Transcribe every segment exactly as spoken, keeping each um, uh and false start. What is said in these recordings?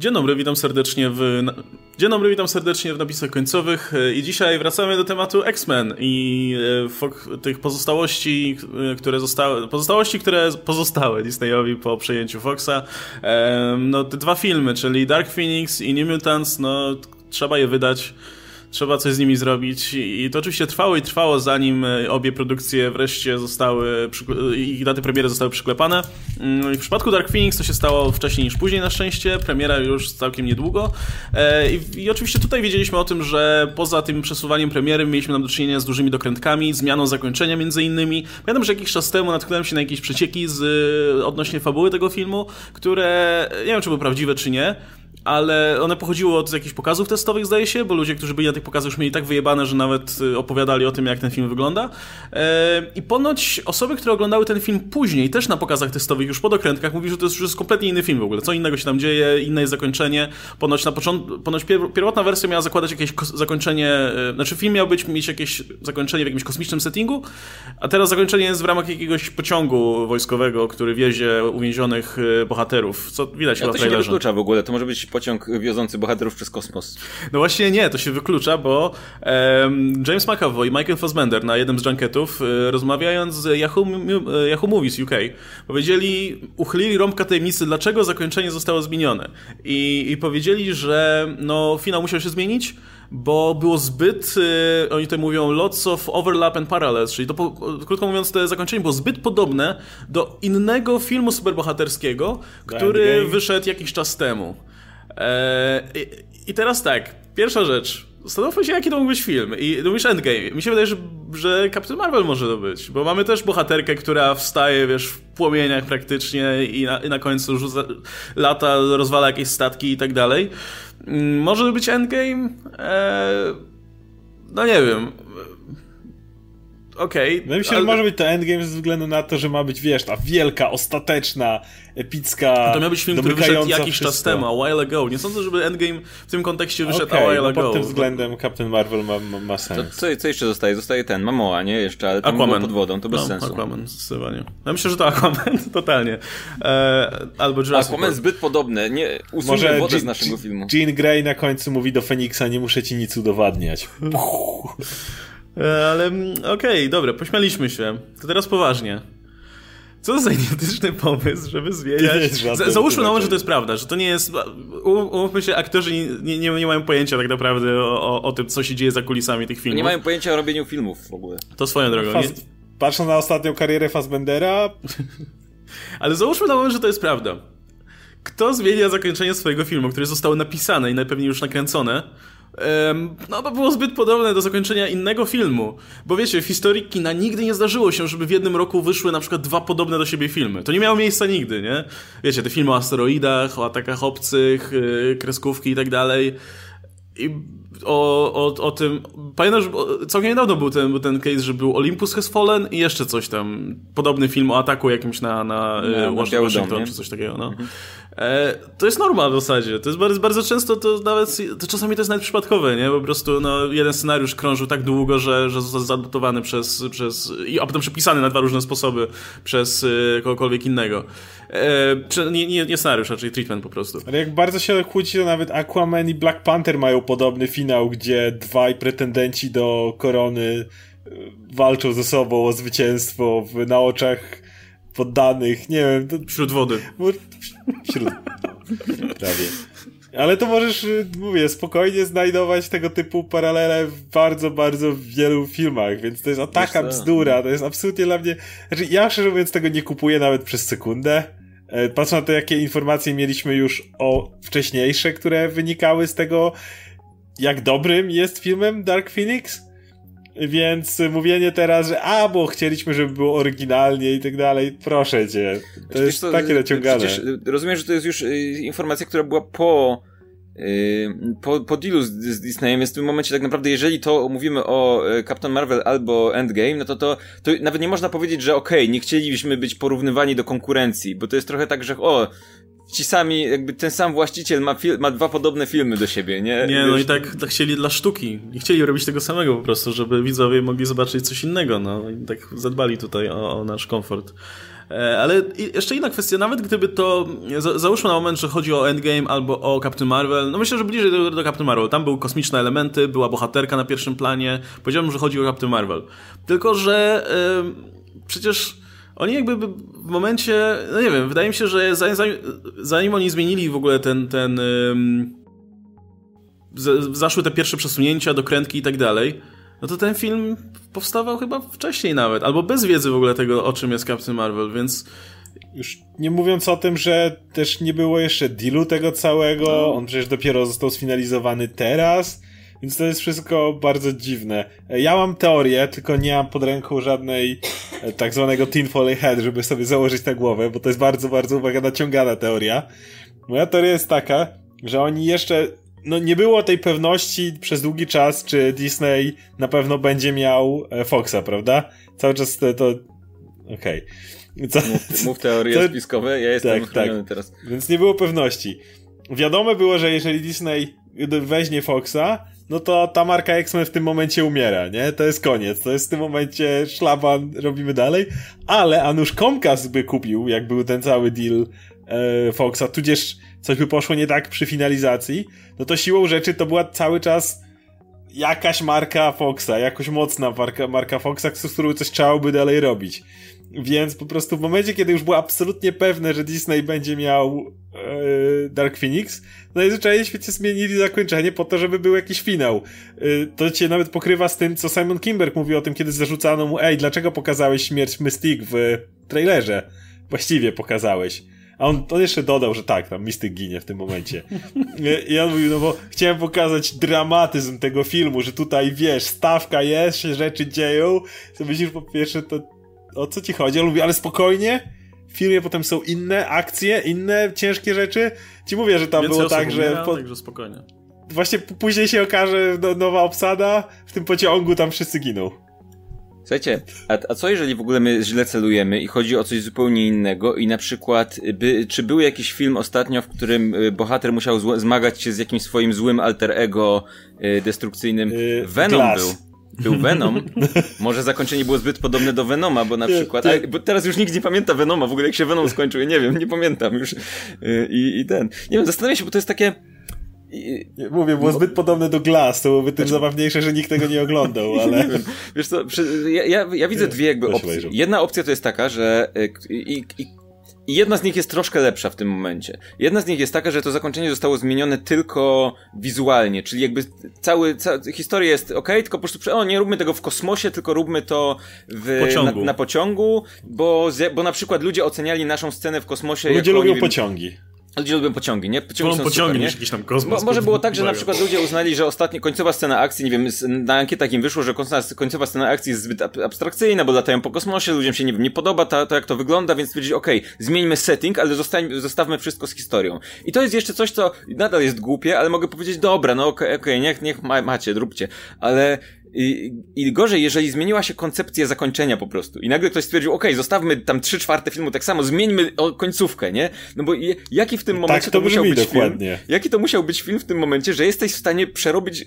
Dzień dobry, witam serdecznie w... Dzień dobry, witam serdecznie w Napisach Końcowych i dzisiaj wracamy do tematu X-Men i tych pozostałości, które zostały... Pozostałości, które pozostały Disneyowi po przejęciu Foxa. No te dwa filmy, czyli Dark Phoenix i New Mutants, no trzeba je wydać, trzeba coś z nimi zrobić i to oczywiście trwało i trwało, zanim obie produkcje wreszcie zostały, ich daty premiery zostały przyklepane. W przypadku Dark Phoenix to się stało wcześniej niż później, na szczęście, premiera już całkiem niedługo i, i oczywiście tutaj wiedzieliśmy o tym, że poza tym przesuwaniem premiery mieliśmy nam do czynienia z dużymi dokrętkami, zmianą zakończenia między innymi. Pamiętam, że jakiś czas temu natknąłem się na jakieś przecieki z, odnośnie fabuły tego filmu, które nie wiem, czy były prawdziwe, czy nie, ale one pochodziły od jakichś pokazów testowych, zdaje się, bo ludzie, którzy byli na tych pokazach, już mieli tak wyjebane, że nawet opowiadali o tym, jak ten film wygląda. I ponoć osoby, które oglądały ten film później, też na pokazach testowych, już po dokrętkach, mówi, że to jest już kompletnie inny film w ogóle. Co innego się tam dzieje, inne jest zakończenie. Ponoć na początku, ponoć pierwotna wersja miała zakładać jakieś zakończenie, znaczy film miał być, mieć jakieś zakończenie w jakimś kosmicznym settingu, a teraz zakończenie jest w ramach jakiegoś pociągu wojskowego, który wiezie uwięzionych bohaterów, co widać ja chyba w trailerze. To się nie wyklucza w ogóle, to może być pociąg wiozący bohaterów przez kosmos. No właśnie nie, to się wyklucza, bo um, James McAvoy i Michael Fassbender na jednym z junketów, y, rozmawiając z Yahoo, y, Yahoo Movies U K, powiedzieli, uchylili rąbka tajemnicy, dlaczego zakończenie zostało zmienione. I, i powiedzieli, że no, finał musiał się zmienić, bo było zbyt, y, oni tutaj mówią, lots of overlap and parallels, czyli to, po, krótko mówiąc, to zakończenie było zbyt podobne do innego filmu superbohaterskiego, który wyszedł jakiś czas temu. Eee, i, I teraz tak, pierwsza rzecz, zastanówmy się, jaki to mógł być film. I mówisz Endgame, mi się wydaje, że, że Captain Marvel może to być, bo mamy też bohaterkę, która wstaje, wiesz, w płomieniach praktycznie i na, i na końcu rzuca, lata, rozwala jakieś statki i tak dalej. Może to być Endgame? Eee, no nie wiem. Okej. Okay, no myślę, ale... że może być to Endgame ze względu na to, że ma być, wiesz, ta wielka, ostateczna, epicka. To miał być film, który wyszedł jakiś wszystko. czas temu, a while ago. Nie sądzę, żeby Endgame w tym kontekście wyszedł okay, a while no ago. Pod tym względem Captain Marvel ma, ma, ma sens. To, co, co jeszcze zostaje? Zostaje ten, Momoa, nie? Jeszcze, ale tam Aquaman. Pod wodą, to bez no, sensu. Aquaman, zdecydowanie. Ja myślę, że to Aquaman, totalnie. E, albo Jurassic Aquaman World. Zbyt podobny, nie? Usunie wodę G- z naszego G- filmu. Jean Grey na końcu mówi do Feniksa, nie muszę ci nic udowadniać. Ale okej, okay, dobra, pośmialiśmy się. To teraz poważnie. Co za idiotyczny pomysł, żeby zmieniać... Z- załóżmy na że to jest prawda, że to nie jest... Umówmy się, aktorzy nie, nie, nie mają pojęcia tak naprawdę o, o, o tym, co się dzieje za kulisami tych filmów. Nie mają pojęcia o robieniu filmów w ogóle. To swoją drogą. Fas... Nie... Patrząc na ostatnią karierę Fassbendera... Ale załóżmy na moment, że to jest prawda. Kto zmienia zakończenie swojego filmu, które zostało napisane i najpewniej już nakręcone... No to było zbyt podobne do zakończenia innego filmu, bo wiecie, w historii kina nigdy nie zdarzyło się, żeby w jednym roku wyszły na przykład dwa podobne do siebie filmy. To nie miało miejsca nigdy, nie? Wiecie, te filmy o asteroidach, o atakach obcych, kreskówki i tak dalej. I o, o, o tym... Pamiętam, że całkiem niedawno był ten, był ten case, że był Olympus Has Fallen i jeszcze coś tam. Podobny film o ataku jakimś na, na, na Washington czy coś takiego, no. Mhm. To jest norma w zasadzie, to jest bardzo, bardzo często to nawet, to czasami to jest nawet przypadkowe, nie? Po prostu no, jeden scenariusz krążył tak długo, że, że został zaadoptowany przez, przez, a potem przepisany na dwa różne sposoby przez kogokolwiek innego. E, nie, nie, nie scenariusz, raczej treatment po prostu. Ale jak bardzo się kłóci, to nawet Aquaman i Black Panther mają podobny finał, gdzie dwaj pretendenci do korony walczą ze sobą o zwycięstwo w, na oczach poddanych, nie wiem... To... Wśród wody. Wśród... Prawie. Ale to możesz, mówię, spokojnie znajdować tego typu paralele w bardzo, bardzo wielu filmach, więc to jest taka bzdura, to jest absolutnie dla mnie... Znaczy, ja szczerze mówiąc tego nie kupuję nawet przez sekundę. Patrząc na to, jakie informacje mieliśmy już o wcześniejsze, które wynikały z tego, jak dobrym jest filmem Dark Phoenix... Więc mówienie teraz, że a, bo chcieliśmy, żeby było oryginalnie i tak dalej, proszę cię. To przecież jest to, takie naciągane. Rozumiem, że to jest już y, informacja, która była po, y, po, po dealu z, z Disneyem, więc w tym momencie tak naprawdę, jeżeli to mówimy o Captain Marvel albo Endgame, no to to, to nawet nie można powiedzieć, że okej, okay, nie chcieliśmy być porównywani do konkurencji, bo to jest trochę tak, że o... Ci sami, jakby ten sam właściciel ma, fil- ma dwa podobne filmy do siebie, nie? Nie, no wiesz? I tak, tak chcieli dla sztuki. Nie chcieli robić tego samego po prostu, żeby widzowie mogli zobaczyć coś innego, no. I tak zadbali tutaj o, o nasz komfort. Ale jeszcze inna kwestia, nawet gdyby to, załóżmy na moment, że chodzi o Endgame albo o Captain Marvel, no myślę, że bliżej do, do Captain Marvel. Tam były kosmiczne elementy, była bohaterka na pierwszym planie. Powiedziałbym, że chodzi o Captain Marvel. Tylko, że yy, przecież... Oni jakby w momencie, no nie wiem, wydaje mi się, że zanim, zanim oni zmienili w ogóle ten, ten um, z, zaszły te pierwsze przesunięcia, dokrętki i tak dalej, no to ten film powstawał chyba wcześniej nawet, albo bez wiedzy w ogóle tego, o czym jest Captain Marvel, więc... Już nie mówiąc o tym, że też nie było jeszcze dealu tego całego, no. On przecież dopiero został sfinalizowany teraz... Więc to jest wszystko bardzo dziwne. Ja mam teorię, tylko nie mam pod ręką żadnej tak zwanego tinfoil head, żeby sobie założyć na głowę, bo to jest bardzo, bardzo, uwaga, naciągana teoria. Moja teoria jest taka, że oni jeszcze... No nie było tej pewności przez długi czas, czy Disney na pewno będzie miał Foxa, prawda? Cały czas to... to... Okej. Okay. Mów, mów teorie to... spiskowe, ja jestem tak, tak. teraz. Więc nie było pewności. Wiadomo było, że jeżeli Disney weźmie Foxa... no to ta marka X-Men w tym momencie umiera, nie? To jest koniec, to jest w tym momencie szlaban, robimy dalej, ale a nuż Comcast by kupił, jak był ten cały deal e, Foxa, tudzież coś by poszło nie tak przy finalizacji, no to siłą rzeczy to była cały czas jakaś marka Foxa, jakoś mocna marka, marka Foxa, z którą coś trzeba by dalej robić. Więc po prostu w momencie, kiedy już było absolutnie pewne, że Disney będzie miał yy, Dark Phoenix, najzwyczajniej w świecie zmienili zakończenie po to, żeby był jakiś finał. Yy, to cię nawet pokrywa z tym, co Simon Kinberg mówił o tym, kiedy zarzucano mu: ej, dlaczego pokazałeś śmierć Mystique w trailerze? Właściwie pokazałeś. A on, on jeszcze dodał, że tak, tam Mystique ginie w tym momencie. I on mówił, no bo chciałem pokazać dramatyzm tego filmu, że tutaj, wiesz, stawka jest, się rzeczy dzieją, co myślisz, po pierwsze to... o co ci chodzi? Ja mówię, ale spokojnie, w filmie potem są inne akcje, inne ciężkie rzeczy. Ci mówię, że tam więcej było tak, że... Umiera, po... Także spokojnie. Właśnie później się okaże no, nowa obsada, w tym pociągu tam wszyscy giną. Słuchajcie, a, a co jeżeli w ogóle my źle celujemy i chodzi o coś zupełnie innego i na przykład, by, czy był jakiś film ostatnio, w którym bohater musiał zło- zmagać się z jakimś swoim złym alter ego y, destrukcyjnym? Yy, Venom Glass. był. Był Venom. Może zakończenie było zbyt podobne do Venoma, bo na przykład... Ale, bo teraz już nikt nie pamięta Venoma. W ogóle jak się Venom skończył, ja nie wiem, nie pamiętam już. I, i ten... Nie wiem, zastanawiam się, bo to jest takie... I, Mówię, było bo... zbyt podobne do Glass, to byłoby znaczy... tym zabawniejsze, że nikt tego nie oglądał, ale... nie wiem. Wiesz co, przy... ja, ja, ja widzę dwie jakby opcje. Jedna opcja to jest taka, że... I, i... I jedna z nich jest troszkę lepsza w tym momencie. Jedna z nich jest taka, że to zakończenie zostało zmienione tylko wizualnie, czyli jakby cały, ca- historia jest okej, okay, tylko po prostu, prze- o nie róbmy tego w kosmosie, tylko róbmy to w, pociągu. Na, na pociągu, bo, z, bo na przykład ludzie oceniali naszą scenę w kosmosie. Ludzie lubią oni, pociągi. Ludzie lubią pociągi, nie? Pociągi są pociągi super, nie? Jakiś tam kosmos. Bo, może było tak, że na przykład ludzie uznali, że ostatnia końcowa scena akcji, nie wiem, na ankietach im wyszło, że końcowa scena akcji jest zbyt abstrakcyjna, bo latają po kosmosie, ludziom się nie wiem, nie podoba to, to jak to wygląda, więc stwierdzili, okej, okay, zmieńmy setting, ale zostań, zostawmy wszystko z historią. I to jest jeszcze coś, co nadal jest głupie, ale mogę powiedzieć, dobra, no okej, okay, okay, niech, niech ma, macie, róbcie, ale... I, I gorzej, jeżeli zmieniła się koncepcja zakończenia po prostu i nagle ktoś stwierdził, okej, okay, zostawmy tam trzy czwarte filmu tak samo, zmieńmy końcówkę, nie? No bo jaki w tym momencie tak to, to musiał być dokładnie. film? Jaki to musiał być film w tym momencie, że jesteś w stanie przerobić,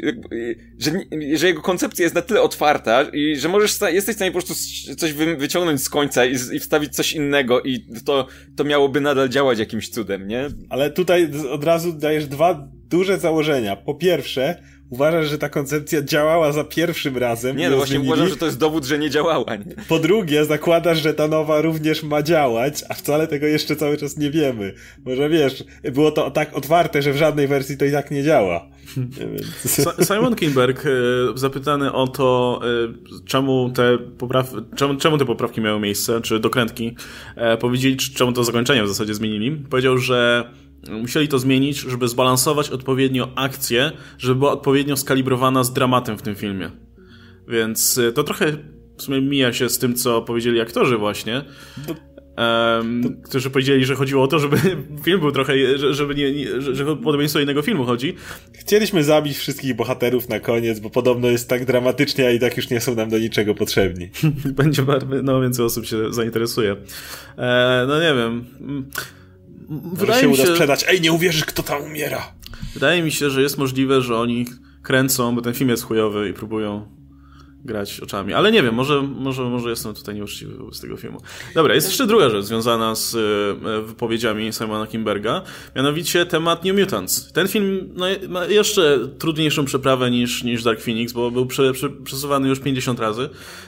że, że jego koncepcja jest na tyle otwarta i że możesz, jesteś w stanie po prostu coś wyciągnąć z końca i, i wstawić coś innego i to, to miałoby nadal działać jakimś cudem, nie? Ale tutaj od razu dajesz dwa duże założenia. Po pierwsze, uważasz, że ta koncepcja działała za pierwszym razem. Nie, no właśnie zmienili. Uważam, że to jest dowód, że nie działała. Nie? Po drugie, zakładasz, że ta nowa również ma działać, a wcale tego jeszcze cały czas nie wiemy. Może wiesz, było to tak otwarte, że w żadnej wersji to i tak nie działa. Simon Kinberg zapytany o to, czemu te, popraw- czemu, czemu te poprawki miały miejsce, czy dokrętki, powiedzieli, czemu to zakończenie w zasadzie zmienili. Powiedział, że musieli to zmienić, żeby zbalansować odpowiednio akcję, żeby była odpowiednio skalibrowana z dramatem w tym filmie. Więc to trochę w sumie mija się z tym, co powiedzieli aktorzy właśnie, to, um, to... którzy powiedzieli, że chodziło o to, żeby film był trochę, żeby nie, nie że o podobieństwo innego filmu chodzi. Chcieliśmy zabić wszystkich bohaterów na koniec, bo podobno jest tak dramatycznie, a i tak już nie są nam do niczego potrzebni. Będzie no więcej osób się zainteresuje. E, no nie wiem... Wydaje się mi się uda sprzedać. Ej, nie uwierzysz, kto tam umiera. Wydaje mi się, że jest możliwe, że oni kręcą, bo ten film jest chujowy i próbują grać oczami. Ale nie wiem, może, może, może jestem tutaj nieuczciwy wobec tego filmu. Dobra, jest jeszcze druga rzecz związana z wypowiedziami Simona Kinberga, mianowicie temat New Mutants. Ten film no, ma jeszcze trudniejszą przeprawę niż, niż Dark Phoenix, bo był prze, prze, przesuwany już pięćdziesiąt razy.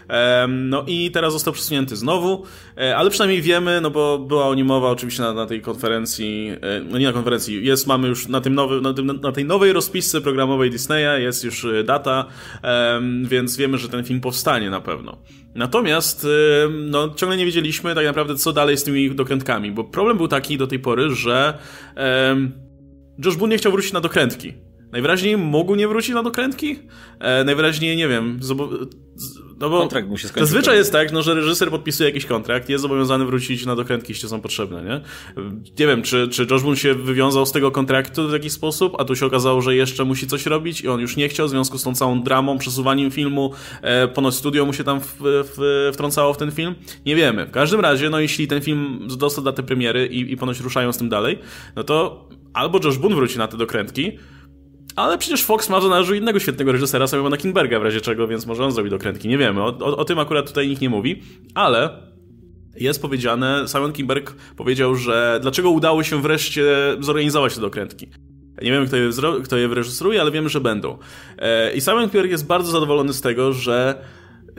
Ehm, no i teraz został przesunięty znowu, e, ale przynajmniej wiemy, no bo była o nim mowa oczywiście na, na tej konferencji, e, no nie na konferencji, jest, mamy już na, tym nowy, na, tym, na tej nowej rozpisce programowej Disneya, jest już data, e, więc wiemy, że że ten film powstanie na pewno. Natomiast no, ciągle nie wiedzieliśmy tak naprawdę, co dalej z tymi dokrętkami, bo problem był taki do tej pory, że um, Josh Boone nie chciał wrócić na dokrętki. Najwyraźniej mógł nie wrócić na dokrętki? E, najwyraźniej, nie wiem, zobo- no bo kontrakt mu się skończył. Zazwyczaj jest tak, no, że reżyser podpisuje jakiś kontrakt, jest zobowiązany wrócić na dokrętki, jeśli są potrzebne, nie? Nie wiem, czy, czy Josh Boone się wywiązał z tego kontraktu w jakiś sposób, a tu się okazało, że jeszcze musi coś robić i on już nie chciał, w związku z tą całą dramą, przesuwaniem filmu, e, ponoć studio mu się tam w, w, wtrącało w ten film. Nie wiemy. W każdym razie, no jeśli ten film dostał datę premiery i, i ponoć ruszają z tym dalej, no to albo Josh Boone wróci na te dokrętki, ale przecież Fox ma w zanadrzu innego świetnego reżysera, Simona Kinberga, w razie czego, więc może on zrobi dokrętki, nie wiemy. O, o, o tym akurat tutaj nikt nie mówi, ale jest powiedziane, Simon Kinberg powiedział, że dlaczego udało się wreszcie zorganizować te dokrętki. Nie wiemy, kto je, kto je reżyseruje, ale wiemy, że będą. I Simon Kinberg jest bardzo zadowolony z tego, że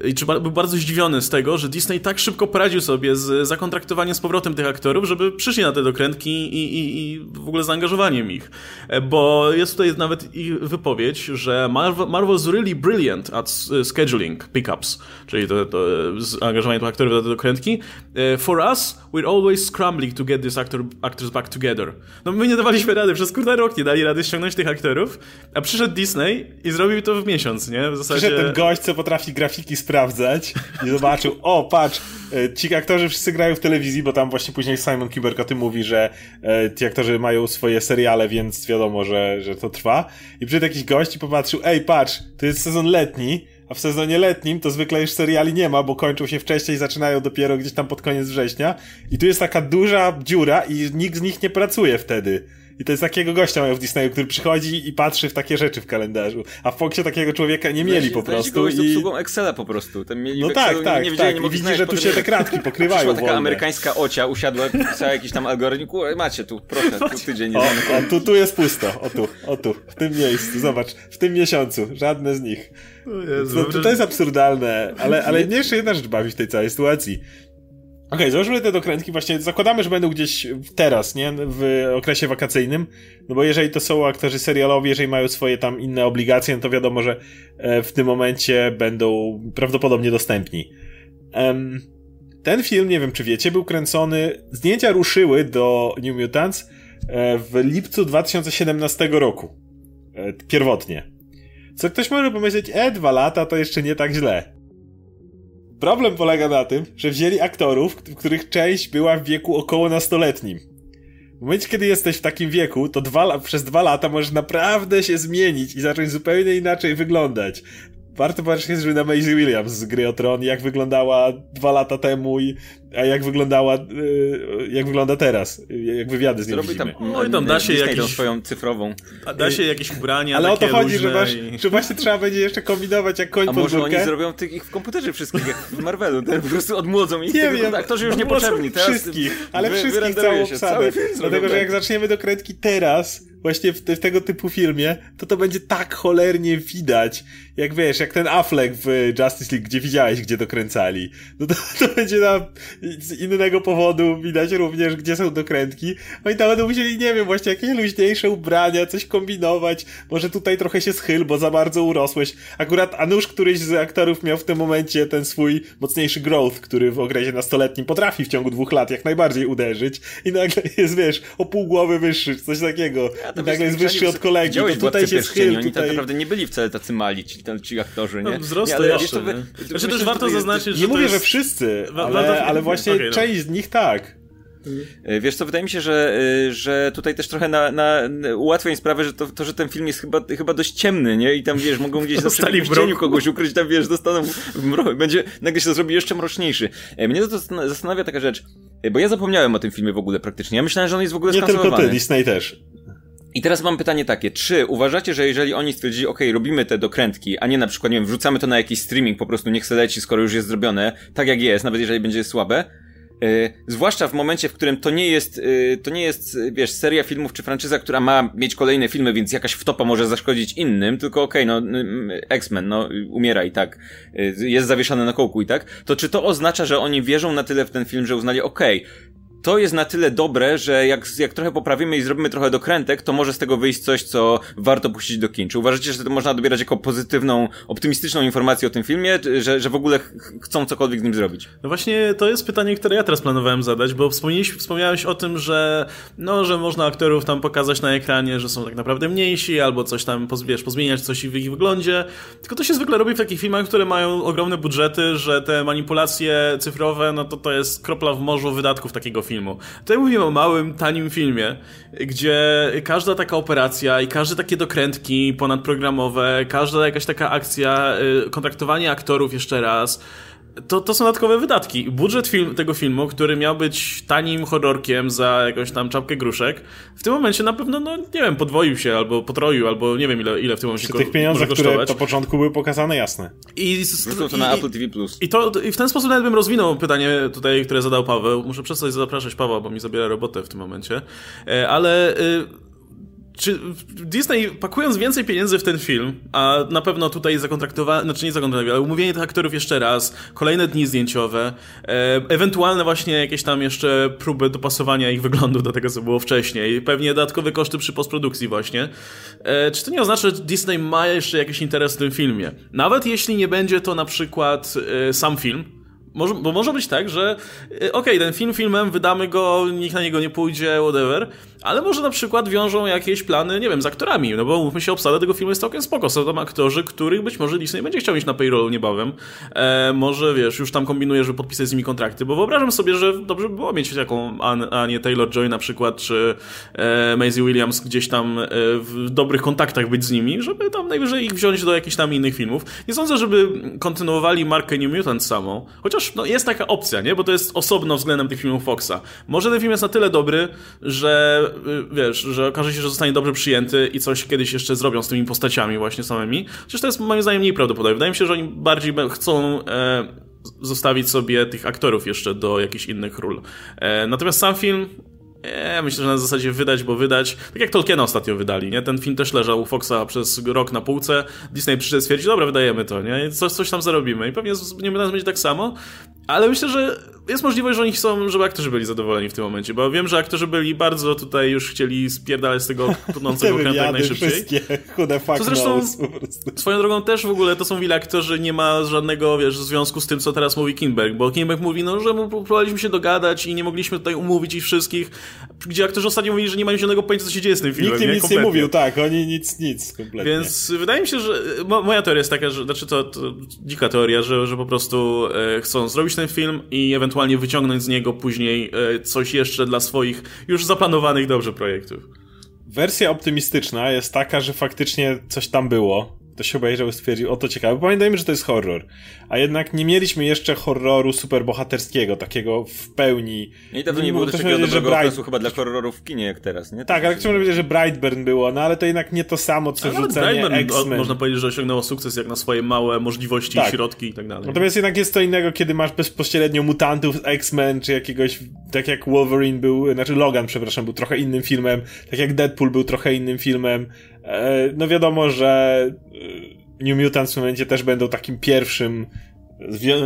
I czy był bardzo zdziwiony z tego, że Disney tak szybko poradził sobie z zakontraktowaniem z powrotem tych aktorów, żeby przyszli na te dokrętki i, i, i w ogóle zaangażowaniem ich. Bo jest tutaj nawet i wypowiedź, że Marvel, Marvel's really brilliant at scheduling pickups, czyli to, to zaangażowanie tych aktorów na te dokrętki. For us, we're always scrambling to get these actor, actors back together. No my nie dawaliśmy rady, przez kurde rok nie dali rady ściągnąć tych aktorów, a przyszedł Disney i zrobił to w miesiąc, nie? W zasadzie... Przyszedł ten gość, co potrafi grafiki sprawdzać i zobaczył, o patrz, ci aktorzy wszyscy grają w telewizji, bo tam właśnie później Simon Kinberg o tym mówi, że e, ci aktorzy mają swoje seriale, więc wiadomo, że, że to trwa. I przyszedł jakiś gość i popatrzył, ej patrz, to jest sezon letni, a w sezonie letnim to zwykle już seriali nie ma, bo kończą się wcześniej, zaczynają dopiero gdzieś tam pod koniec września i tu jest taka duża dziura i nikt z nich nie pracuje wtedy. I to jest takiego gościa mają w Disneyu, który przychodzi i patrzy w takie rzeczy w kalendarzu. A w Foxie takiego człowieka nie mieli po prostu. Kogoś i... obsługą Excela po prostu. Tam mieli no tak, tak, nie tak. Nie I widzi, znaleźć, że tu potem... się te kratki pokrywają. Przyszła taka wolne. Amerykańska ocia, usiadła, pisała jakiś tam algorytm. Macie tu, proszę, tu tydzień. O, o tu, tu jest pusto. O tu, o tu. W tym miejscu, zobacz. W tym miesiącu. Żadne z nich. No, to, to jest absurdalne. Ale, ale mnie jeszcze jedna rzecz bawi w tej całej sytuacji. Okej, okay, załóżmy te dokrętki właśnie, zakładamy, że będą gdzieś teraz, nie? W okresie wakacyjnym, no bo jeżeli to są aktorzy serialowi, jeżeli mają swoje tam inne obligacje, no to wiadomo, że w tym momencie będą prawdopodobnie dostępni. Ten film, nie wiem czy wiecie, był kręcony, zdjęcia ruszyły do New Mutants w lipcu dwa tysiące siedemnastego roku, pierwotnie. Co ktoś może pomyśleć, e, dwa lata to jeszcze nie tak źle. Problem polega na tym, że wzięli aktorów, których część była w wieku około nastoletnim. W momencie, kiedy jesteś w takim wieku, to dwa, przez dwa lata możesz naprawdę się zmienić i zacząć zupełnie inaczej wyglądać. Warto patrzeć na Maisie Williams z Gry o Tron, jak wyglądała dwa lata temu, i, a jak wyglądała, yy, jak wygląda teraz, jak wywiady z nią widzimy. Oj, tam da się jakąś swoją cyfrową. Da się jakieś ubrania. Ale o to chodzi, że, masz, i... że właśnie trzeba będzie jeszcze kombinować jak koń pod górkę. A może oni zrobią tych ich w komputerze wszystkich, jak w Marvelu, ten po prostu odmłodzą ich. Nie wiem, aktorzy już niepotrzebni. Teraz wszystkich, ale wy, wszystkich całą obsadę. Dlatego, że jak zaczniemy dokrętki teraz, właśnie w, te, w tego typu filmie, to to będzie tak cholernie widać, jak wiesz, jak ten Affleck w Justice League, gdzie widziałeś, gdzie dokręcali. No to, to będzie tam z innego powodu widać również, gdzie są dokrętki. Oni tam będą musieli, nie wiem, właśnie jakieś luźniejsze ubrania, coś kombinować, może tutaj trochę się schyl, bo za bardzo urosłeś. Akurat Anusz, któryś z aktorów miał w tym momencie ten swój mocniejszy growth, który w okresie nastoletnim potrafi w ciągu dwóch lat jak najbardziej uderzyć i nagle jest, wiesz, o pół głowy wyższy, coś takiego. I nagle jest wyższy od kolegi, to tutaj się schyl. Oni tak naprawdę nie byli wcale tacy mali, ci, tam, ci aktorzy, nie? No, wzrost nie, ale jeszcze, to wy... Znaczy myślę, też warto zaznaczyć, jest... że Nie mówię, jest... że wszyscy, ale, ale właśnie okay, część no. z nich tak. Wiesz co, wydaje mi się, że, że tutaj też trochę na, na ułatwia im sprawę, że to, to, że ten film jest chyba, chyba dość ciemny, nie? I tam, wiesz, mogą gdzieś zawsze w cieniu kogoś ukryć, tam, wiesz, dostaną w mrok, będzie, nagle się to zrobi jeszcze mroczniejszy. Mnie to zastanawia taka rzecz, bo ja zapomniałem o tym filmie w ogóle praktycznie. Ja myślałem, że on jest w ogóle skansowany. Nie tylko ty, Disney też. I teraz mam pytanie takie, czy uważacie, że jeżeli oni stwierdzili, okej, okay, robimy te dokrętki, a nie na przykład, nie wiem, wrzucamy to na jakiś streaming, po prostu niech se leci, skoro już jest zrobione, tak jak jest, nawet jeżeli będzie słabe, Yy, zwłaszcza w momencie, w którym to nie jest, yy, to nie jest, wiesz, seria filmów czy franczyza, która ma mieć kolejne filmy, więc jakaś wtopa może zaszkodzić innym, tylko okej, okay, no, yy, X-Men, no, umiera i tak, yy, jest zawieszany na kołku i tak, to czy to oznacza, że oni wierzą na tyle w ten film, że uznali, okej, okay, to jest na tyle dobre, że jak, jak trochę poprawimy i zrobimy trochę dokrętek, to może z tego wyjść coś, co warto puścić do kin. Czy uważacie, że to można odbierać jako pozytywną, optymistyczną informację o tym filmie, że, że w ogóle chcą cokolwiek z nim zrobić? No właśnie to jest pytanie, które ja teraz planowałem zadać, bo wspomniałeś o tym, że no, że można aktorów tam pokazać na ekranie, że są tak naprawdę mniejsi, albo coś tam, wiesz, pozmieniać coś w ich wyglądzie. Tylko to się zwykle robi w takich filmach, które mają ogromne budżety, że te manipulacje cyfrowe, no to to jest kropla w morzu wydatków takiego filmu. Filmu. Tutaj mówimy o małym, tanim filmie, gdzie każda taka operacja i każde takie dokrętki ponadprogramowe, każda jakaś taka akcja, kontraktowanie aktorów jeszcze raz, to, to są dodatkowe wydatki. Budżet film, tego filmu, który miał być tanim horrorkiem za jakąś tam czapkę gruszek, w tym momencie na pewno, no nie wiem, podwoił się albo potroił, albo nie wiem ile, ile w tym momencie ko- tych pieniądzach, które po początku były pokazane, jasne. I, i, to na Apple T V plus. I, to, I w ten sposób nawet bym rozwinął pytanie tutaj, które zadał Paweł. Muszę przestać zapraszać Pawła, bo mi zabiera robotę w tym momencie. Ale... Czy Disney, pakując więcej pieniędzy w ten film, a na pewno tutaj zakontraktowane, znaczy nie zakontraktowane, ale umówienie tych aktorów jeszcze raz, kolejne dni zdjęciowe, e- ewentualne właśnie jakieś tam jeszcze próby dopasowania ich wyglądu do tego, co było wcześniej, pewnie dodatkowe koszty przy postprodukcji właśnie, e- czy to nie oznacza, że Disney ma jeszcze jakiś interes w tym filmie? Nawet jeśli nie będzie to na przykład e- sam film, Może, bo może być tak, że okej, okay, ten film filmem, wydamy go, nikt na niego nie pójdzie, whatever, ale może na przykład wiążą jakieś plany, nie wiem, z aktorami, no bo mówmy się, obsada tego filmu jest całkiem spoko, są tam aktorzy, których być może Disney będzie chciał mieć na payrollu niebawem, e, może wiesz, już tam kombinuje, żeby podpisać z nimi kontrakty, bo wyobrażam sobie, że dobrze by było mieć taką An- Anię Taylor-Joy na przykład, czy e, Maisie Williams gdzieś tam e, w dobrych kontaktach być z nimi, żeby tam najwyżej ich wziąć do jakichś tam innych filmów. Nie sądzę, żeby kontynuowali markę New Mutants samą, chociaż no jest taka opcja, nie? Bo to jest osobno względem tych filmów Foxa. Może ten film jest na tyle dobry, że wiesz, że okaże się, że zostanie dobrze przyjęty i coś kiedyś jeszcze zrobią z tymi postaciami właśnie samymi. Przecież to jest moim zdaniem mniej prawdopodobne. Wydaje mi się, że oni bardziej chcą e, zostawić sobie tych aktorów jeszcze do jakichś innych ról. E, natomiast sam film e, myślę, że na zasadzie wydać, bo wydać. Tak jak Tolkiena ostatnio wydali, nie? Ten film też leżał u Foxa przez rok na półce. Disney przyszedł, stwierdził, dobra, wydajemy to, nie? Coś, coś tam zarobimy. I pewnie nie będzie tak samo. Ale myślę, że jest możliwość, że oni chcą, żeby aktorzy byli zadowoleni w tym momencie, bo wiem, że aktorzy byli bardzo tutaj już chcieli spierdalać z tego trudnącego kręta jak najszybciej. Wszystkie, chude fuck to zresztą swoją drogą też w ogóle to są wiele aktorzy, nie ma żadnego, wiesz, związku z tym, co teraz mówi Kinberg, bo Kinberg mówi, no, że próbowaliśmy się dogadać i nie mogliśmy tutaj umówić ich wszystkich, gdzie aktorzy ostatnio mówili, że nie mają żadnego pojęcia, co się dzieje z tym filmem. Nikt im nie, nic kompletnie. Nie mówił, tak, oni nic, nic kompletnie. Więc wydaje mi się, że mo- moja teoria jest taka, że, znaczy to, to dzika teoria, że, że po prostu e, chcą zrobić ten film i ewentualnie wyciągnąć z niego później coś jeszcze dla swoich już zaplanowanych dobrze projektów. Wersja optymistyczna jest taka, że faktycznie coś tam było. To się obejrzał i stwierdził, o to ciekawe. Pamiętajmy, że to jest horror. A jednak nie mieliśmy jeszcze horroru superbohaterskiego, takiego w pełni. I dawno nie było też takiego dobrego Bright... okresu chyba dla horrorów w kinie jak teraz, nie? Tak, ale chciałbym powiedzieć, że Brightburn było, no ale to jednak nie to samo, co ale rzucenie X-Men. O, można powiedzieć, że osiągnęło sukces jak na swoje małe możliwości, tak. Środki i tak dalej. Natomiast jednak jest to innego, kiedy masz bezpośrednio mutantów z X-Men, czy jakiegoś, tak jak Wolverine był, znaczy Logan, przepraszam, był trochę innym filmem, tak jak Deadpool był trochę innym filmem. No wiadomo, że New Mutants w momencie też będą takim pierwszym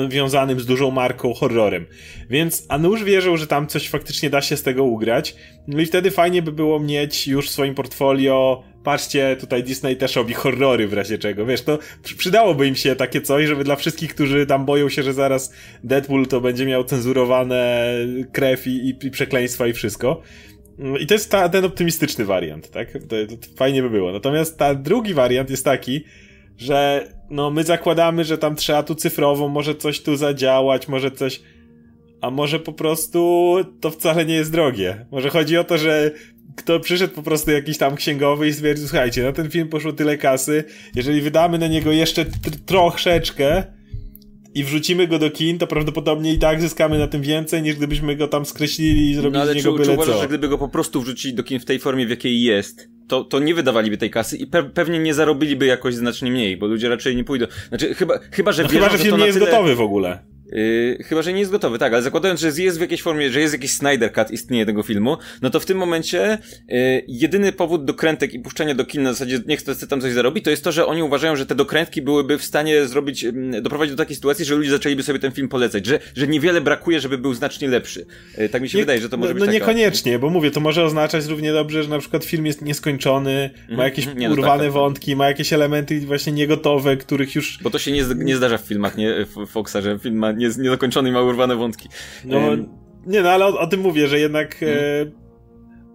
związanym z dużą marką horrorem, więc a nuż wierzył, że tam coś faktycznie da się z tego ugrać, no i wtedy fajnie by było mieć już w swoim portfolio, patrzcie, tutaj Disney też robi horrory w razie czego, wiesz, to przydałoby im się takie coś, żeby dla wszystkich, którzy tam boją się, że zaraz Deadpool to będzie miał cenzurowane krew i, i, i przekleństwa i wszystko. I to jest ta, ten optymistyczny wariant, tak? To, to fajnie by było. Natomiast ta drugi wariant jest taki, że no my zakładamy, że tam trzeba tu cyfrowo, może coś tu zadziałać, może coś... A może po prostu to wcale nie jest drogie. Może chodzi o to, że kto przyszedł po prostu jakiś tam księgowy i stwierdził, słuchajcie, na ten film poszło tyle kasy, jeżeli wydamy na niego jeszcze tr- troszeczkę i wrzucimy go do kin, to prawdopodobnie i tak zyskamy na tym więcej, niż gdybyśmy go tam skreślili i zrobili no, z niego czy, byle co. Ale czy uważasz, że gdyby go po prostu wrzucili do kin w tej formie, w jakiej jest, to, to nie wydawaliby tej kasy i pe- pewnie nie zarobiliby jakoś znacznie mniej, bo ludzie raczej nie pójdą. Znaczy, chyba, chyba że no wierzą, chyba, że, że film to nie jest tyle... gotowy w ogóle. Yy, chyba, że nie jest gotowy, tak, ale zakładając, że jest w jakiejś formie, że jest jakiś Snyder Cut, istnieje tego filmu, no to w tym momencie yy, jedyny powód dokrętek i puszczenia do kin na zasadzie niech ktoś tam coś zarobi, to jest to, że oni uważają, że te dokrętki byłyby w stanie zrobić, yy, doprowadzić do takiej sytuacji, że ludzie zaczęliby sobie ten film polecać, że, że niewiele brakuje, żeby był znacznie lepszy. Yy, tak mi się nie, wydaje, że to może no, być no taka... No niekoniecznie, bo mówię, to może oznaczać równie dobrze, że na przykład film jest nieskończony, mm-hmm, ma jakieś nie, no, urwane tak, wątki, ma jakieś elementy właśnie niegotowe, których już... Bo to się nie, nie zdarza w filmach, nie, Foxa, że film ma nie, niedokończony i ma urwane wątki. No, um. Nie no, ale o, o tym mówię, że jednak hmm. e,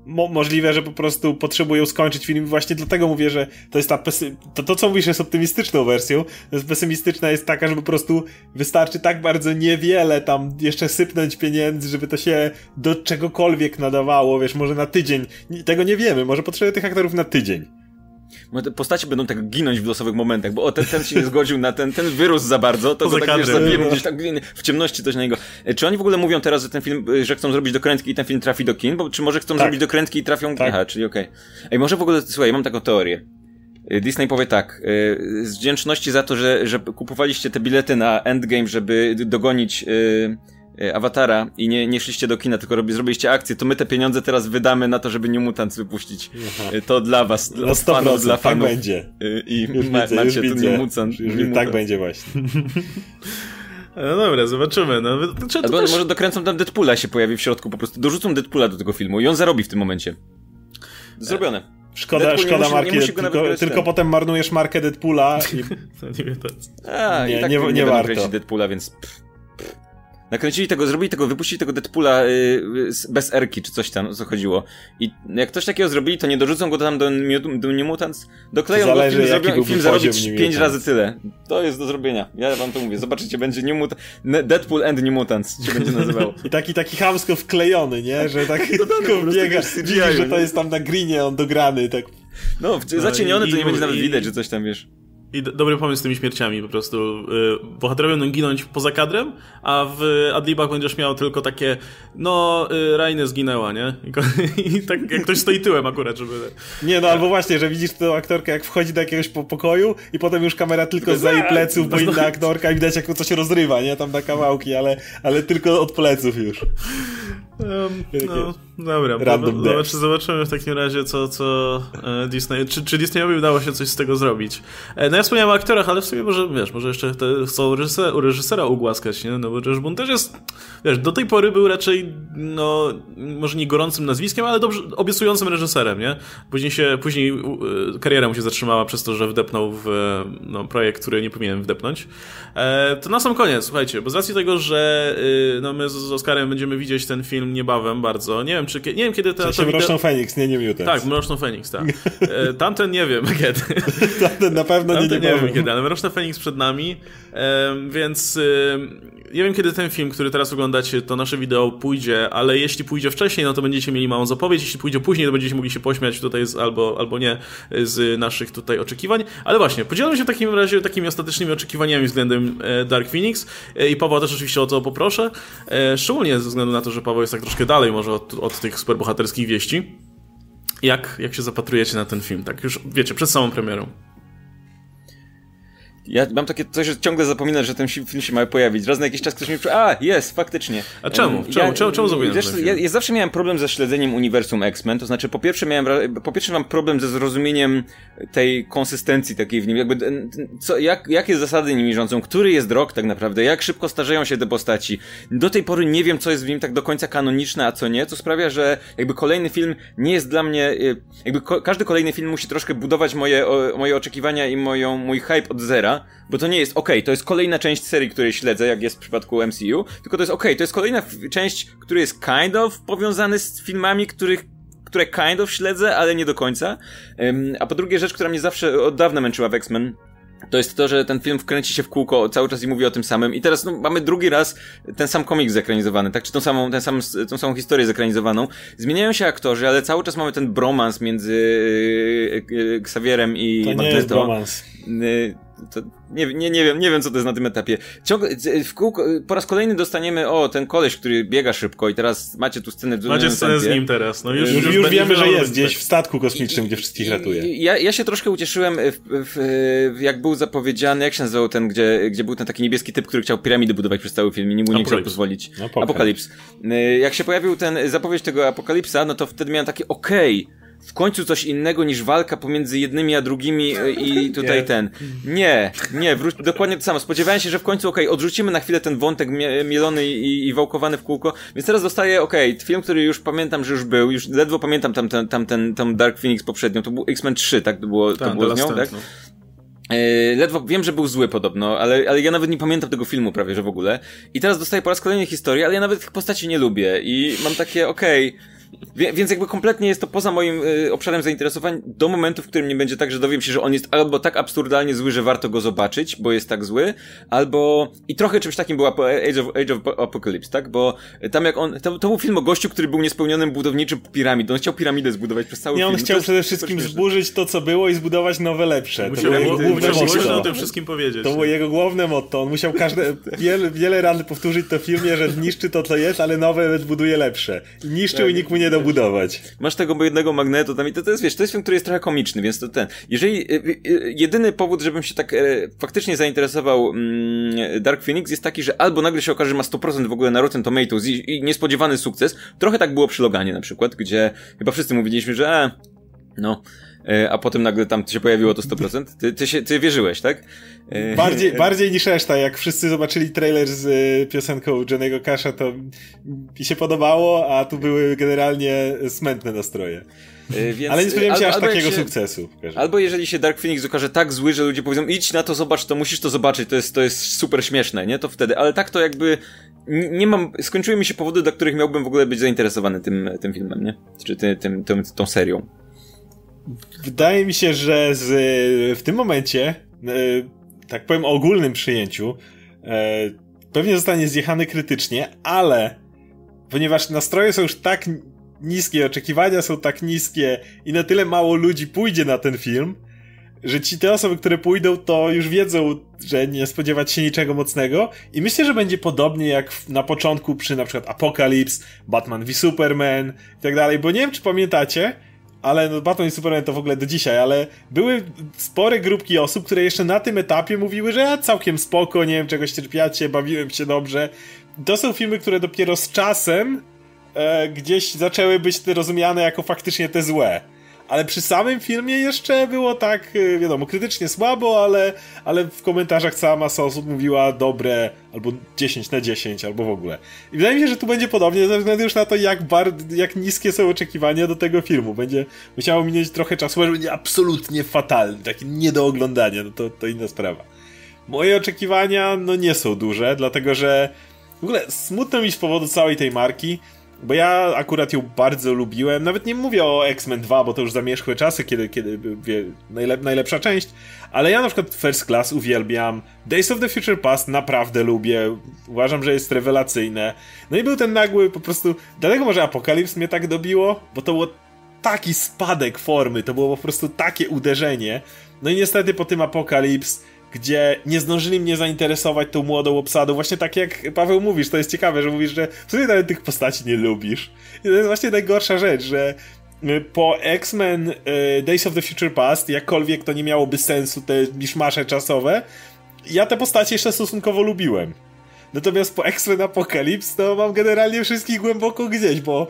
mo, możliwe, że po prostu potrzebują skończyć film i właśnie dlatego mówię, że to jest ta pesy- to, to co mówisz jest optymistyczną wersją, pesymistyczna jest taka, że po prostu wystarczy tak bardzo niewiele tam jeszcze sypnąć pieniędzy, żeby to się do czegokolwiek nadawało, wiesz, może na tydzień, tego nie wiemy, może potrzebuje tych aktorów na tydzień. Postacie będą tak ginąć w losowych momentach, bo o, ten, ten się nie zgodził na ten, ten wyrósł za bardzo, to, to tak wiesz, zabijemy gdzieś tak w ciemności coś na niego. Czy oni w ogóle mówią teraz, że ten film, że chcą zrobić dokrętki i ten film trafi do kin? Bo czy może chcą tak. zrobić dokrętki i trafią... Tak. Aha, czyli okej. Okay. Ej, może w ogóle, słuchaj, mam taką teorię. Disney powie tak, z wdzięczności za to, że, że kupowaliście te bilety na Endgame, żeby dogonić... Awatara i nie, nie szliście do kina, tylko robi, zrobiliście akcję, to my te pieniądze teraz wydamy na to, żeby New Mutants wypuścić. Aha. To dla was, dla no fanów, dla fanów. Tak będzie. I już ma, widzę, macie już ten New Mutant. Już New tak będzie właśnie. No dobra, zobaczymy. No, to albo też... może dokręcą tam Deadpoola się pojawi w środku, po prostu dorzucą Deadpoola do tego filmu i on zarobi w tym momencie. Zrobione. Szkoda, Deadpool szkoda musi, marki, tylko, tylko potem marnujesz markę Deadpoola i... to nie wiem, to... A, nie, i tak nie, nie, nie warto. Deadpoola, więc... Nakręcili tego, zrobili tego, wypuścili tego Deadpoola yy, bez erki, czy coś tam, o co chodziło. I jak coś takiego zrobili, to nie dorzucą go tam do, do, do New Mutants, dokleją go, film, zrobią, film zarobi pięć razy tyle. To jest do zrobienia, ja wam to mówię. Zobaczycie, będzie New Mutants, Deadpool and New Mutants się będzie nazywało. I taki, taki chamsko wklejony, nie? Że tak no biega, widzisz, że to jest tam na greenie, on dograny, tak. No, zacieniony, to nie będzie nawet widać, że coś tam, wiesz. I do, dobry pomysł z tymi śmierciami po prostu. Yy, bohaterowie będą ginąć poza kadrem, a w adlibach będziesz miał tylko takie no, yy, Rajny zginęła, nie? I, i tak jak ktoś stoi tyłem akurat, żeby... Nie, no albo właśnie, że widzisz tę aktorkę, jak wchodzi do jakiegoś pokoju i potem już kamera tylko za jej pleców, bo inna aktorka i widać, jak coś rozrywa, nie? Tam na kawałki, ale, ale tylko od pleców już. Um, no, dobra, zobaczy, zobaczymy w takim razie, co, co Disney, czy, czy Disneyowi udało się coś z tego zrobić. No ja wspomniałem o aktorach, ale w sumie może, wiesz, może jeszcze te, chcą reżysera, reżysera ugłaskać, nie? No bo Josh Boone też jest, wiesz, do tej pory był raczej, no, może nie gorącym nazwiskiem, ale dobrze, obiecującym reżyserem, nie? Później się, później kariera mu się zatrzymała przez to, że wdepnął w no, projekt, który nie powinien wdepnąć. E, to na sam koniec, słuchajcie, bo z racji tego, że no, my z Oscarem będziemy widzieć ten film niebawem bardzo. Nie wiem, czy nie wiem kiedy ta, to... Mroczną wideo... Feniks, nie New Mutants. Tak, Mroczną Feniks, tak. E, tamten nie wiem kiedy. Tamten na pewno tamten nie, nie, nie wiem kiedy, ale Mroczna Feniks przed nami. E, więc e, nie wiem, kiedy ten film, który teraz oglądacie, to nasze wideo pójdzie, ale jeśli pójdzie wcześniej, no to będziecie mieli małą zapowiedź. Jeśli pójdzie później, to będziecie mogli się pośmiać tutaj z, albo, albo nie z naszych tutaj oczekiwań. Ale właśnie, podzielamy się w takim razie takimi ostatecznymi oczekiwaniami względem e, Dark Phoenix e, i Pawła też oczywiście o to poproszę. E, szczególnie ze względu na to, że Paweł jest tak troszkę dalej może od, od tych superbohaterskich wieści. Jak, jak się zapatrujecie na ten film? Tak już wiecie, przed samą premierą. Ja mam takie coś, że ciągle zapominam, że ten film się ma pojawić. Raz na jakiś czas ktoś mi... A, jest, faktycznie. A czemu? Um, czemu, ja, czemu, czemu zapominam? Wiesz, ja, ja zawsze miałem problem ze śledzeniem uniwersum X-Men, to znaczy po pierwsze miałem, po pierwsze mam problem ze zrozumieniem tej konsystencji takiej w nim, jakby co, jak, jakie zasady nimi rządzą, który jest rok tak naprawdę, jak szybko starzeją się te postaci. Do tej pory nie wiem, co jest w nim tak do końca kanoniczne, a co nie, co sprawia, że jakby kolejny film nie jest dla mnie... Jakby ko- każdy kolejny film musi troszkę budować moje, o, moje oczekiwania i moją, mój hype od zera. Bo to nie jest okej, okay, to jest kolejna część serii, której śledzę, jak jest w przypadku M C U, tylko to jest okej, okay, to jest kolejna f- część, która jest kind of powiązana z filmami, których, które kind of śledzę, ale nie do końca. Um, a po drugie rzecz, która mnie zawsze od dawna męczyła w X-Men, to jest to, że ten film wkręci się w kółko cały czas i mówi o tym samym. I teraz no, mamy drugi raz ten sam komiks zekranizowany, tak? Czy tą samą, ten sam, tą samą historię zekranizowaną. Zmieniają się aktorzy, ale cały czas mamy ten bromans między yy, yy, Xavierem i Magneto. To nie jest bromans. Yy, to nie, nie, nie wiem, nie wiem co to jest na tym etapie. Ciąg, w kółko, po raz kolejny dostaniemy, o, ten koleś, który biega szybko i teraz macie tu scenę w dużym Macie scenę tempie. z nim teraz. No już, już, już wiemy, że jest gdzieś w statku kosmicznym, I, gdzie wszystkich ratuje. Ja, ja się troszkę ucieszyłem, w, w, jak był zapowiedziany, jak się nazywał ten, gdzie, gdzie był ten taki niebieski typ, który chciał piramidy budować przez cały film i nikt mu nie chciał pozwolić. Apokalips. Apokalips. Jak się pojawił ten zapowiedź tego Apokalipsa, no to wtedy miałem takie okej, okay, w końcu coś innego niż walka pomiędzy jednymi a drugimi i tutaj nie. ten. Nie, nie, wróć, dokładnie to samo. Spodziewałem się, że w końcu, okej, okay, odrzucimy na chwilę ten wątek mie- mielony i, i wałkowany w kółko, więc teraz dostaję, okej, okay, film, który już pamiętam, że już był, już ledwo pamiętam tam, tam, tam, ten, tam Dark Phoenix poprzednią, to był X-Men trzy, tak? To było, Ta, to było z nią, tak? No. Ledwo wiem, że był zły podobno, ale, ale ja nawet nie pamiętam tego filmu prawie, że w ogóle. I teraz dostaję po raz kolejny historię, ale ja nawet tych postaci nie lubię i mam takie, okej, okay, więc jakby kompletnie jest to poza moim y, obszarem zainteresowań do momentu, w którym nie będzie tak, że dowiem się, że on jest albo tak absurdalnie zły, że warto go zobaczyć, bo jest tak zły, albo... I trochę czymś takim była Age of, Age of Apocalypse, tak? Bo tam jak on... To, to był film o gościu, który był niespełnionym budowniczym piramid. On chciał piramidę zbudować przez cały film. Nie, on film. chciał no przede wszystkim zburzyć to, co było i zbudować nowe, lepsze. Musiał o tym wszystkim powiedzieć. To było jego główne motto. On musiał każde... wiele, wiele razy powtórzyć to w filmie, że niszczy to, co jest, ale nowe buduje lepsze. I niszczył i nikt mu nie dobudować. Masz tego jednego magnetu tam i to, to jest, wiesz, to jest film, który jest trochę komiczny, więc to ten. Jeżeli jedyny powód, żebym się tak e, faktycznie zainteresował mm, Dark Phoenix jest taki, że albo nagle się okaże, że ma sto procent w ogóle na Rotten Tomatoes i, i niespodziewany sukces. Trochę tak było przy Loganie na przykład, gdzie chyba wszyscy mówiliśmy, że e, no... a potem nagle tam się pojawiło to sto procent. Ty, ty, się, ty wierzyłeś, tak? Bardziej, bardziej niż reszta. Jak wszyscy zobaczyli trailer z y, piosenką Johnny'ego Casha, to mi się podobało, a tu były generalnie smętne nastroje. Więc, ale nie spodziewałem się aż takiego się, sukcesu. Albo jeżeli się Dark Phoenix okaże tak zły, że ludzie powiedzą, idź na to, zobacz to, musisz to zobaczyć, to jest, to jest super śmieszne, nie? To wtedy, ale tak to jakby nie mam, skończyły mi się powody, dla których miałbym w ogóle być zainteresowany tym, tym filmem, nie? Czy ty, tym, tym, tą serią. Wydaje mi się, że z, w tym momencie, tak powiem o ogólnym przyjęciu, pewnie zostanie zjechany krytycznie, ale ponieważ nastroje są już tak niskie, oczekiwania są tak niskie i na tyle mało ludzi pójdzie na ten film, że ci te osoby, które pójdą, to już wiedzą, że nie spodziewać się niczego mocnego i myślę, że będzie podobnie jak na początku przy na przykład Apokalips, Batman v Superman i tak dalej, bo nie wiem, czy pamiętacie, ale no Batman i Superman to w ogóle do dzisiaj, ale były spore grupki osób, które jeszcze na tym etapie mówiły, że a, całkiem spoko, nie wiem, czegoś cierpiacie, bawiłem się dobrze. To są filmy, które dopiero z czasem e, gdzieś zaczęły być te rozumiane jako faktycznie te złe. Ale przy samym filmie jeszcze było tak, wiadomo, krytycznie słabo, ale, ale w komentarzach cała masa osób mówiła dobre, albo dziesięć na dziesięć, albo w ogóle. I wydaje mi się, że tu będzie podobnie, ze względu już na to, jak, bar- jak niskie są oczekiwania do tego filmu. Będzie musiało minąć trochę czasu, może będzie absolutnie fatalny, taki nie do oglądania, no to, to inna sprawa. Moje oczekiwania, no nie są duże, dlatego że w ogóle smutno mi z powodu całej tej marki, bo ja akurat ją bardzo lubiłem, nawet nie mówię o X-Men dwa, bo to już zamierzchłe czasy, kiedy, kiedy wie, najlep- najlepsza część, ale ja na przykład First Class uwielbiam, Days of the Future Past naprawdę lubię, uważam, że jest rewelacyjne, no i był ten nagły po prostu, dlatego może Apokalips mnie tak dobiło, bo to było taki spadek formy, to było po prostu takie uderzenie, no i niestety po tym Apokalips, gdzie nie zdążyli mnie zainteresować tą młodą obsadą, właśnie tak jak Paweł mówisz, to jest ciekawe, że mówisz, że w sumie nawet tych postaci nie lubisz. I to jest właśnie najgorsza rzecz, że po X-Men Days of the Future Past, jakkolwiek to nie miałoby sensu, te miszmasze czasowe, ja te postacie jeszcze stosunkowo lubiłem. Natomiast po X-Men Apokalips to mam generalnie wszystkich głęboko gdzieś, bo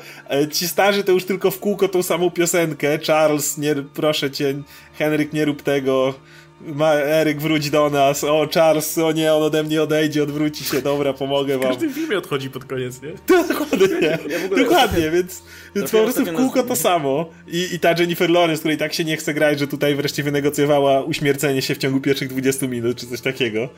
ci starzy to już tylko w kółko tą samą piosenkę, Charles, nie, proszę cię, Henryk, nie rób tego... Ma, Eryk, wróć do nas, o Charles, o nie, on ode mnie odejdzie, odwróci się, dobra, pomogę wam. W każdym filmie odchodzi pod koniec, nie? Dokładnie, ja dokładnie, ja więc, więc po prostu w kółko to samo. I, i ta Jennifer Lawrence, której tak się nie chce grać, że tutaj wreszcie wynegocjowała uśmiercenie się w ciągu pierwszych dwudziestu minut, czy coś takiego.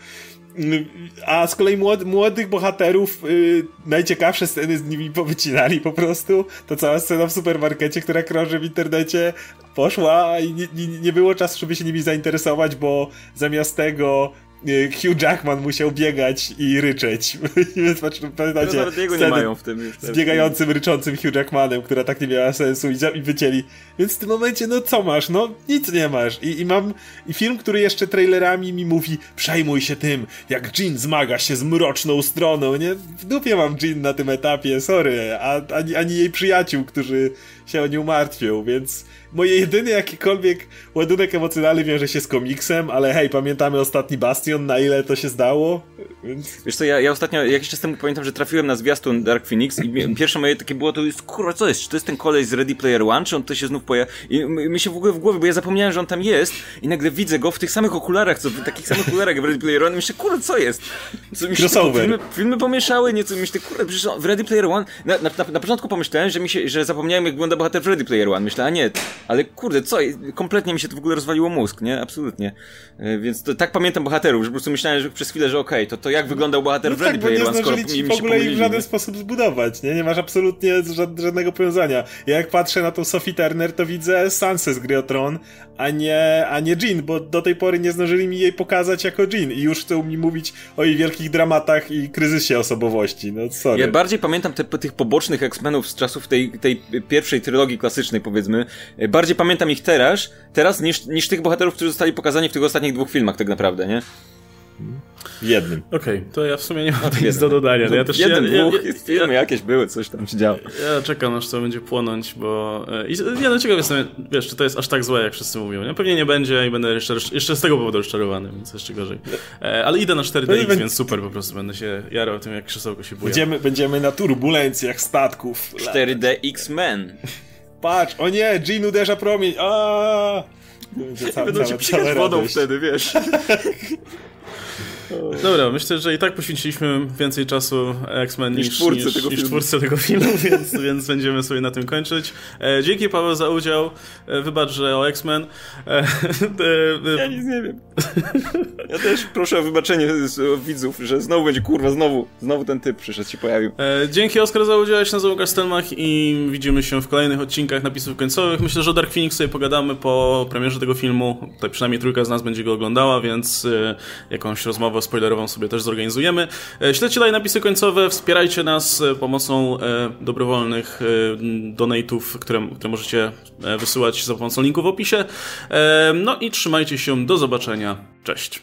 A z kolei młody, młodych bohaterów yy, najciekawsze sceny z nimi powycinali po prostu. To cała scena w supermarkecie, która krąży w internecie, poszła i nie, nie, nie było czasu, żeby się nimi zainteresować, bo zamiast tego Hugh Jackman musiał biegać i ryczeć. Pamiętacie no, nie mają w tym już z biegającym, ryczącym Hugh Jackmanem, która tak nie miała sensu i wycięli. Więc w tym momencie, no co masz? No nic nie masz. I, i mam i film, który jeszcze trailerami mi mówi przejmuj się tym, jak Jean zmaga się z mroczną stroną, nie? W dupie mam Jean na tym etapie, sorry. A, ani, ani jej przyjaciół, którzy się o nią martwią, więc moje jedyny jakikolwiek ładunek emocjonalny wiąże się z komiksem, ale hej, pamiętamy ostatni Bastion, na ile to się zdało? Więc... Wiesz co, ja, ja ostatnio, jakiś czas temu pamiętam, że trafiłem na zwiastun Dark Phoenix i mi, pierwsze moje takie było, to jest, kurwa, co jest? Czy to jest ten koleś z Ready Player One? Czy on to się znów pojawia? I mi się w ogóle w głowie, bo ja zapomniałem, że on tam jest i nagle widzę go w tych samych okularach, co w takich samych okularach w Ready Player One i myślę, kurwa, co jest? Co, mi się filmy, filmy pomieszały, nieco, myślę, kurwa, przecież w Ready Player One... Na, na, na, na początku pomyślałem, że mi się, że zapomniałem, jak wygląda bohater w Ready Player One. Myślę, a nie, ale kurde, co? Kompletnie mi się to w ogóle rozwaliło mózg, nie? Absolutnie. Yy, więc to, tak pamiętam bohaterów, że po prostu myślałem, że przez chwilę, że okej, okay, to, to jak wyglądał bohater no w Ready Player One, tak, skoro mi, mi się w ogóle ich w żaden sposób zbudować, nie? Nie masz absolutnie żadnego powiązania. Ja jak patrzę na tą Sophie Turner, to widzę Sansę z Gry o Tron, a nie, a nie Jean, bo do tej pory nie zdążyli mi jej pokazać jako Jean i już chcą mi mówić o jej wielkich dramatach i kryzysie osobowości, no sorry. Ja bardziej pamiętam te, tych pobocznych X-Menów z czasów tej, tej pierwszej trylogii klasycznej, powiedzmy. Bardziej pamiętam ich teraz, teraz niż, niż tych bohaterów, którzy zostali pokazani w tych ostatnich dwóch filmach tak naprawdę, nie? Jednym. Okej, okay, to ja w sumie nie mam no, nic do dodania. No, ja też jeden, ja, dwóch ja, ja, filmy ja, jakieś były, coś tam się działo. Ja czekam, aż to będzie płonąć, bo... I, ja no ciekaw jestem, wiesz, czy to jest aż tak złe, jak wszyscy mówią. Ja pewnie nie będzie i będę jeszcze, jeszcze z tego powodu rozczarowany, więc jeszcze gorzej. Ale idę na cztery D X, no więc super po prostu. Będę się jarał o tym, jak krzesełko się buja. Będziemy, będziemy na turbulencjach statków. cztery D X Men. Patrz, o nie, Jean uderza promień, aaa! Całe, będą cię psikać wodą radość. Wtedy, wiesz. Dobra, myślę, że i tak poświęciliśmy więcej czasu X-Men niż, niż, twórcy, niż, tego niż twórcy tego filmu, więc, więc będziemy sobie na tym kończyć. E, dzięki Paweł za udział, e, wybacz, że o X-Men. E, e, ja nic nie wiem. Ja też proszę o wybaczenie widzów, że znowu będzie, kurwa, znowu znowu ten typ przyszedł, się pojawił. E, dzięki Oskar za udział, ja się nazywam Łukasz Stelmach i widzimy się w kolejnych odcinkach Napisów Końcowych. Myślę, że o Dark Phoenix sobie pogadamy po premierze tego filmu, tak przynajmniej trójka z nas będzie go oglądała, więc e, jakąś rozmowę spoilerową sobie też zorganizujemy. Śledźcie dalej Napisy Końcowe, wspierajcie nas pomocą dobrowolnych donate'ów, które, które możecie wysyłać za pomocą linku w opisie. No i trzymajcie się, do zobaczenia. Cześć.